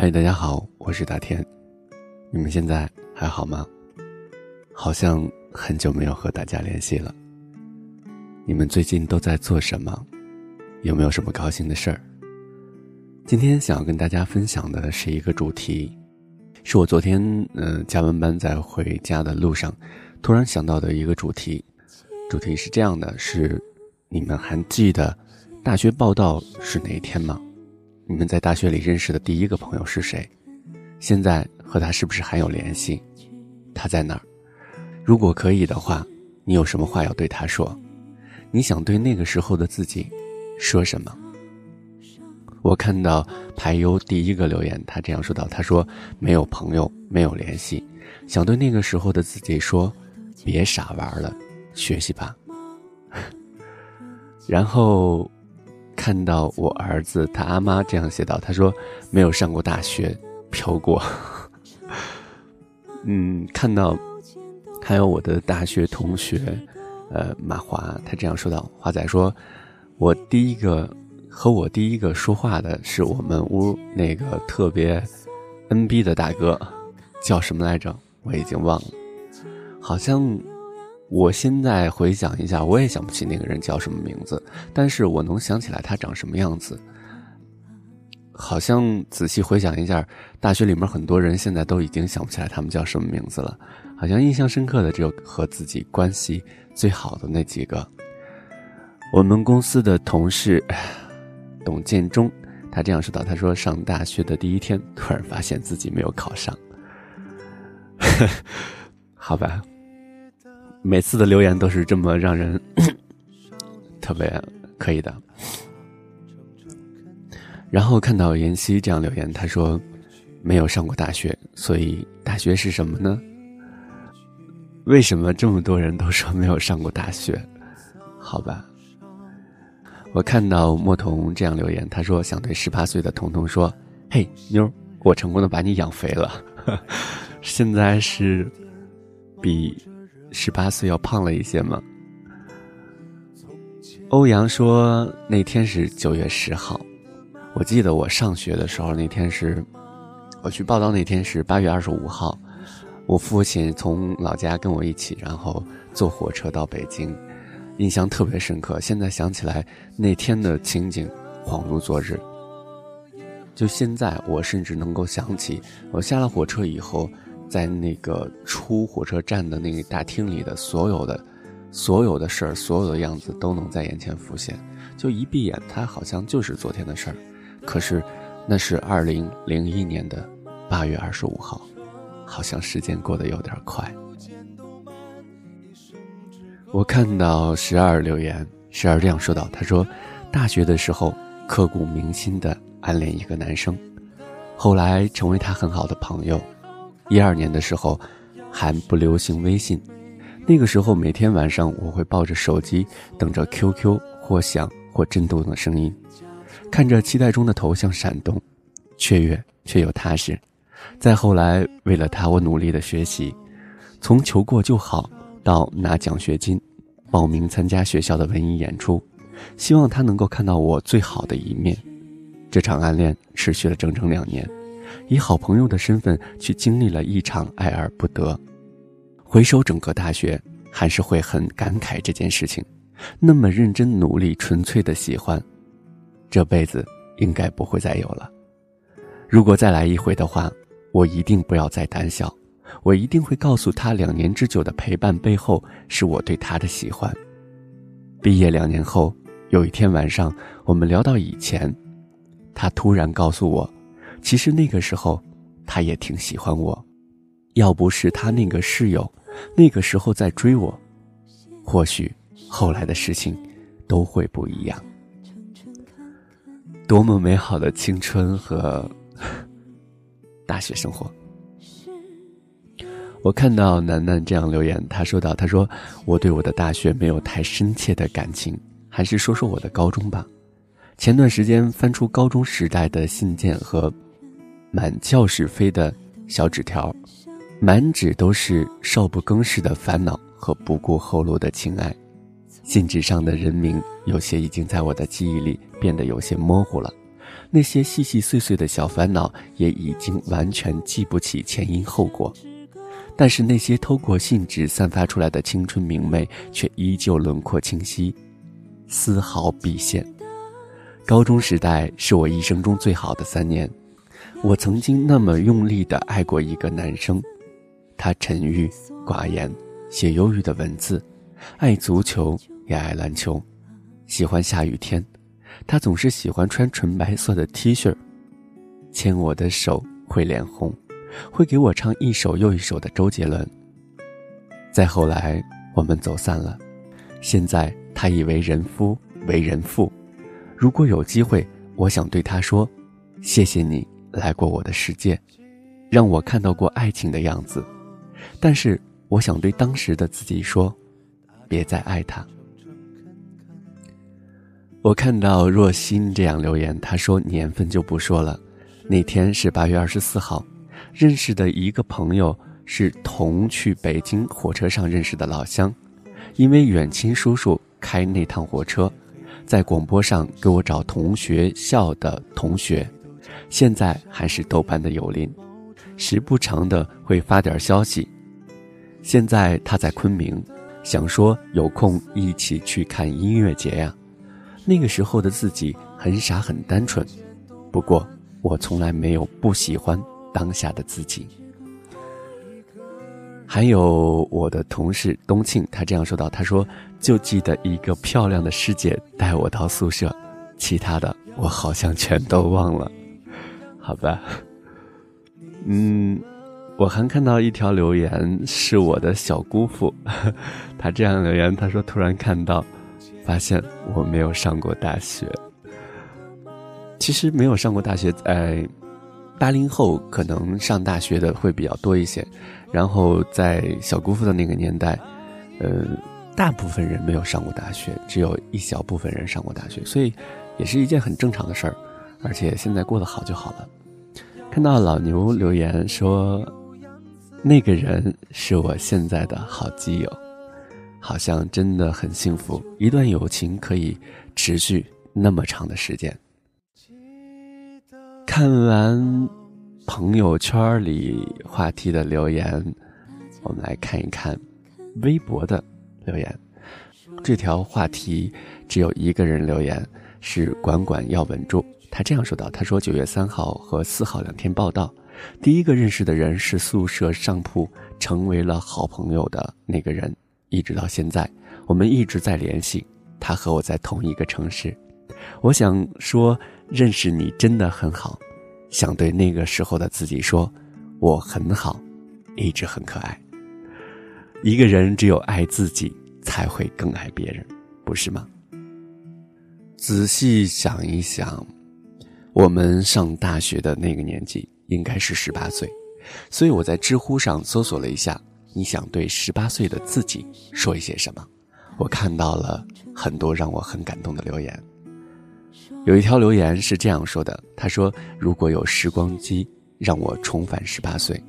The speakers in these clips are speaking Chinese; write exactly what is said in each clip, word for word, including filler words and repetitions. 嗨，大家好，我是大天，你们现在还好吗？好像很久没有和大家联系了。你们最近都在做什么？有没有什么高兴的事儿？今天想要跟大家分享的是一个主题，是我昨天呃加完班在回家的路上突然想到的一个主题。主题是这样的，是你们还记得大学报到是哪一天吗？你们在大学里认识的第一个朋友是谁？现在和他是不是还有联系？他在哪儿？如果可以的话，你有什么话要对他说？你想对那个时候的自己说什么？我看到排忧第一个留言，他这样说到，他说没有朋友，没有联系，想对那个时候的自己说，别傻玩了，学习吧。然后看到我儿子他阿妈这样写道，他说没有上过大学，飘过。嗯，看到还有我的大学同学呃，马华，他这样说道，华仔说我第一个和我第一个说话的是我们屋那个特别 N B 的大哥，叫什么来着我已经忘了，好像我现在回想一下，我也想不起那个人叫什么名字，但是我能想起来他长什么样子。好像仔细回想一下，大学里面很多人现在都已经想不起来他们叫什么名字了，好像印象深刻的只有和自己关系最好的那几个。我们公司的同事董建中，他这样说到，他说上大学的第一天突然发现自己没有考上。好吧，每次的留言都是这么让人特别可以的。然后看到妍希这样留言，他说没有上过大学，所以大学是什么呢？为什么这么多人都说没有上过大学？好吧。我看到莫童这样留言，他说想对十八岁的童童说，嘿妞，我成功的把你养肥了。现在是比十八岁要胖了一些吗？欧阳说那天是九月十号，我记得我上学的时候那天是我去报到，那天是八月二十五号，我父亲从老家跟我一起然后坐火车到北京，印象特别深刻，现在想起来那天的情景恍如昨日。就现在我甚至能够想起我下了火车以后在那个出火车站的那个大厅里的所有的所有的事儿，所有的样子都能在眼前浮现，就一闭眼它好像就是昨天的事儿，可是那是二零零一年的八月二十五号，好像时间过得有点快。我看到十二留言，十二这样说道，他说大学的时候刻骨铭心的暗恋一个男生，后来成为他很好的朋友，一二年的时候还不流行微信，那个时候每天晚上我会抱着手机等着 Q Q 或响或震动的声音，看着期待中的头像闪动，雀跃却又踏实。再后来为了他我努力的学习，从求过就好到拿奖学金，报名参加学校的文艺演出，希望他能够看到我最好的一面。这场暗恋持续了整整两年，以好朋友的身份去经历了一场爱而不得。回首整个大学，还是会很感慨这件事情，那么认真努力纯粹的喜欢，这辈子应该不会再有了。如果再来一回的话，我一定不要再胆小，我一定会告诉他两年之久的陪伴背后是我对他的喜欢。毕业两年后，有一天晚上我们聊到以前，他突然告诉我其实那个时候他也挺喜欢我，要不是他那个室友那个时候在追我，或许后来的事情都会不一样。多么美好的青春和大学生活。我看到楠楠这样留言，他说到，他说我对我的大学没有太深切的感情，还是说说我的高中吧。前段时间翻出高中时代的信件和满教室飞的小纸条，满纸都是少不更事的烦恼和不顾后路的情爱，信纸上的人名有些已经在我的记忆里变得有些模糊了，那些细细碎碎的小烦恼也已经完全记不起前因后果，但是那些透过信纸散发出来的青春明媚却依旧轮廓清晰，丝毫毕现。高中时代是我一生中最好的三年，我曾经那么用力地爱过一个男生，他沉郁寡言，写忧郁的文字，爱足球也爱篮球，喜欢下雨天，他总是喜欢穿纯白色的 T 恤，牵我的手会脸红，会给我唱一首又一首的周杰伦。再后来我们走散了，现在他已为人夫为人父，如果有机会，我想对他说，谢谢你来过我的世界，让我看到过爱情的样子，但是我想对当时的自己说，别再爱他。我看到若欣这样留言，她说年份就不说了，那天是八月二十四号，认识的一个朋友是同去北京火车上认识的老乡，因为远亲叔叔开那趟火车，在广播上给我找同学校的同学，现在还是豆瓣的友邻，时不常的会发点消息。现在他在昆明，想说有空一起去看音乐节呀、啊。那个时候的自己很傻很单纯，不过我从来没有不喜欢当下的自己。还有我的同事冬庆，他这样说到，他说就记得一个漂亮的师姐带我到宿舍，其他的我好像全都忘了。好吧，嗯，我还看到一条留言，是我的小姑父，他这样留言，他说突然看到发现我没有上过大学。其实没有上过大学，在八零后可能上大学的会比较多一些，然后在小姑父的那个年代，呃，大部分人没有上过大学，只有一小部分人上过大学，所以也是一件很正常的事儿。而且现在过得好就好了。看到老牛留言说，那个人是我现在的好基友，好像真的很幸福，一段友情可以持续那么长的时间。看完朋友圈里话题的留言，我们来看一看微博的留言。这条话题只有一个人留言，是管管要稳住，他这样说到，他说九月三号和四号两天报道，第一个认识的人是宿舍上铺成为了好朋友的那个人，一直到现在我们一直在联系，他和我在同一个城市。我想说认识你真的很好，想对那个时候的自己说，我很好，一直很可爱。一个人只有爱自己才会更爱别人，不是吗？仔细想一想，我们上大学的那个年纪应该是十八岁，所以我在知乎上搜索了一下，你想对十八岁的自己说一些什么。我看到了很多让我很感动的留言，有一条留言是这样说的，他说如果有时光机让我重返十八岁，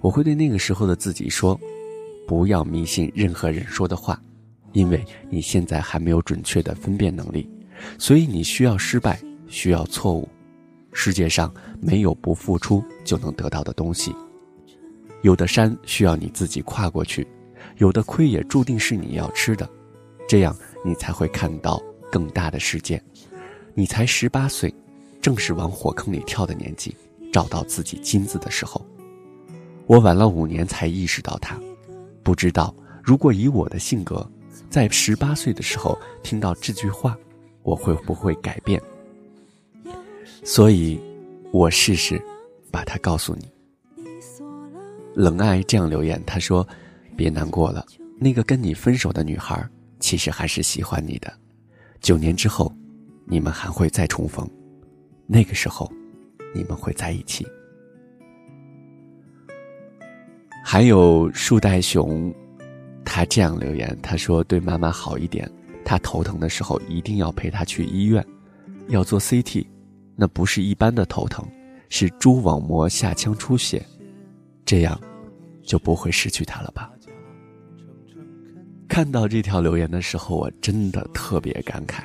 我会对那个时候的自己说，不要迷信任何人说的话，因为你现在还没有准确的分辨能力，所以你需要失败，需要错误，世界上没有不付出就能得到的东西，有的山需要你自己跨过去，有的亏也注定是你要吃的，这样你才会看到更大的世界。你才十八岁，正是往火坑里跳的年纪，找到自己金子的时候。我晚了五年才意识到它，不知道如果以我的性格，在十八岁的时候听到这句话，我会不会改变。所以我试试把它告诉你。冷爱这样留言，他说别难过了，那个跟你分手的女孩其实还是喜欢你的，九年之后你们还会再重逢，那个时候你们会在一起。还有树袋熊，他这样留言，他说对妈妈好一点，她头疼的时候一定要陪她去医院，要做 C T，那不是一般的头疼，是蛛网膜下腔出血，这样就不会失去他了吧。看到这条留言的时候，我真的特别感慨，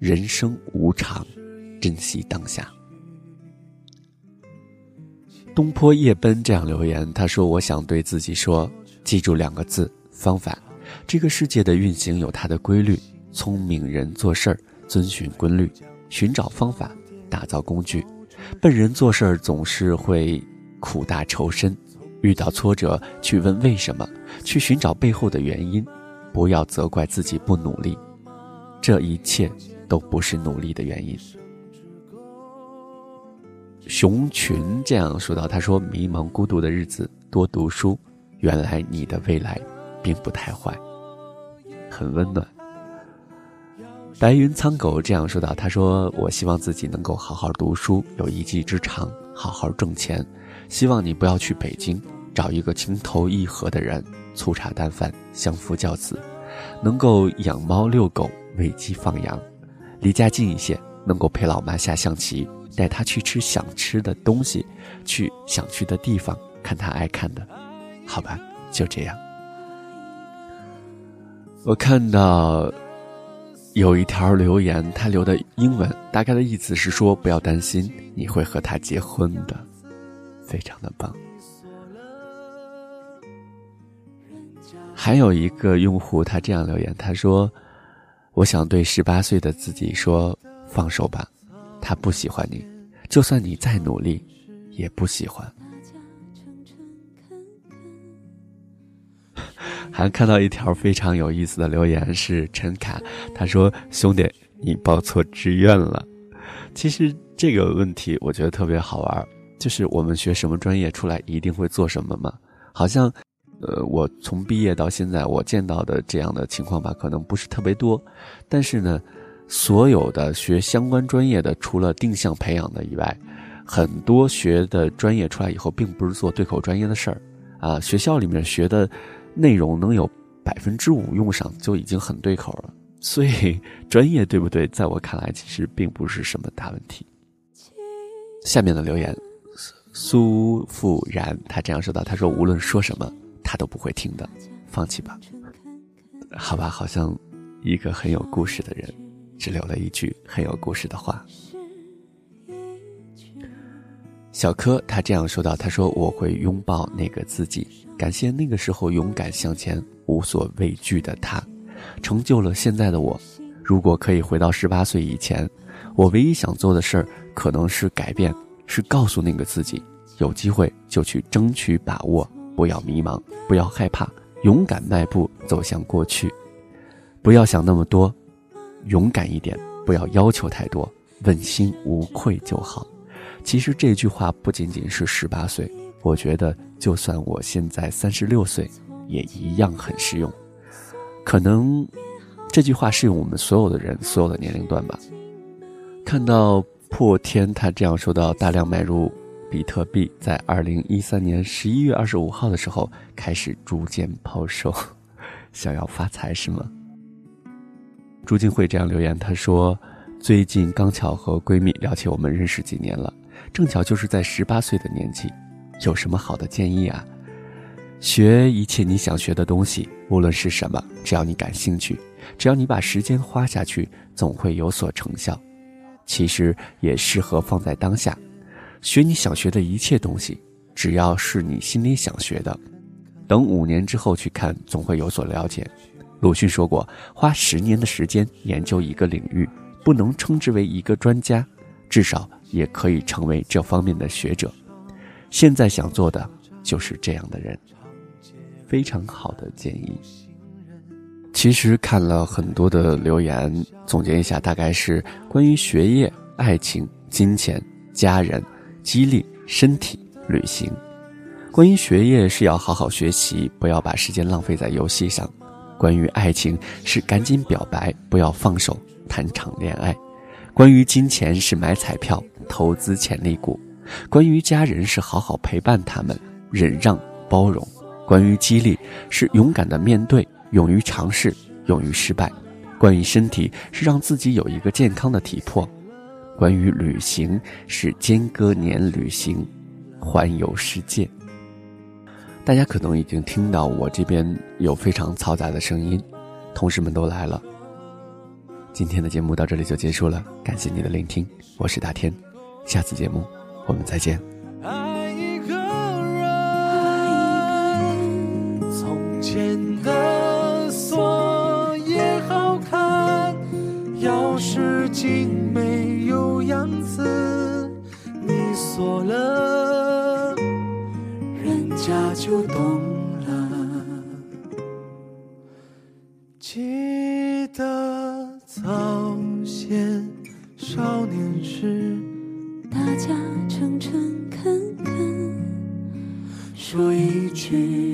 人生无常，珍惜当下。东坡夜奔这样留言，他说：我想对自己说，记住两个字，方法。这个世界的运行有它的规律，聪明人做事儿遵循规律，寻找方法，打造工具。笨人做事儿总是会苦大仇深，遇到挫折去问为什么，去寻找背后的原因，不要责怪自己不努力，这一切都不是努力的原因。熊群这样说到，他说：迷茫孤独的日子多读书，原来你的未来并不太坏，很温暖。白云苍狗这样说到，他说：我希望自己能够好好读书，有一技之长，好好挣钱，希望你不要去北京，找一个情投意合的人，粗茶淡饭，相夫教子，能够养猫遛狗，喂鸡放羊，离家近一些，能够陪老妈下象棋，带她去吃想吃的东西，去想去的地方，看她爱看的。好吧，就这样。我看到有一条留言，他留的英文大概的意思是说，不要担心，你会和他结婚的。非常的棒。还有一个用户他这样留言，他说：我想对十八岁的自己说，放手吧，他不喜欢你，就算你再努力也不喜欢。还看到一条非常有意思的留言，是陈卡，他说：兄弟，你报错志愿了。其实这个问题我觉得特别好玩，就是我们学什么专业出来一定会做什么嘛？好像呃，我从毕业到现在我见到的这样的情况吧，可能不是特别多，但是呢，所有的学相关专业的，除了定向培养的以外，很多学的专业出来以后并不是做对口专业的事儿啊。学校里面学的内容能有 百分之五 用上就已经很对口了，所以专业对不对在我看来其实并不是什么大问题。下面的留言，苏富然他这样说到，他说：无论说什么他都不会听的，放弃吧。好吧，好像一个很有故事的人只留了一句很有故事的话。小柯他这样说到，他说：我会拥抱那个自己，感谢那个时候勇敢向前无所畏惧的他，成就了现在的我。如果可以回到十八岁以前，我唯一想做的事儿可能是改变，是告诉那个自己，有机会就去争取把握，不要迷茫，不要害怕，勇敢迈步走向过去，不要想那么多，勇敢一点，不要要求太多，问心无愧就好。其实这句话不仅仅是十八岁，我觉得就算我现在三十六岁也一样很适用。可能这句话适用我们所有的人，所有的年龄段吧。看到破天他这样说到，大量买入比特币在二零一三年十一月二十五号的时候开始逐渐抛售。想要发财是吗？朱金慧这样留言，他说：最近刚巧和闺蜜聊起我们认识几年了，正巧就是在十八岁的年纪，有什么好的建议啊？学一切你想学的东西，无论是什么，只要你感兴趣，只要你把时间花下去，总会有所成效。其实也适合放在当下，学你想学的一切东西，只要是你心里想学的，等五年之后去看，总会有所了解。鲁迅说过，花十年的时间研究一个领域，不能称之为一个专家，至少也可以成为这方面的学者。现在想做的就是这样的人。非常好的建议。其实看了很多的留言，总结一下大概是关于学业、爱情、金钱、家人、激励、身体、旅行。关于学业是要好好学习，不要把时间浪费在游戏上。关于爱情是赶紧表白，不要放手，谈场恋爱。关于金钱是买彩票，投资潜力股。关于家人是好好陪伴他们，忍让包容。关于激励是勇敢的面对，勇于尝试，勇于失败。关于身体是让自己有一个健康的体魄。关于旅行是间隔年旅行，环游世界。大家可能已经听到我这边有非常嘈杂的声音，同事们都来了。今天的节目到这里就结束了，感谢你的聆听，我是大天，下次节目我们再见。爱一个人，从前的锁也好看，钥匙精美有样子，你锁了，人家就懂了。记得早先少年时，大家诚诚恳恳说一句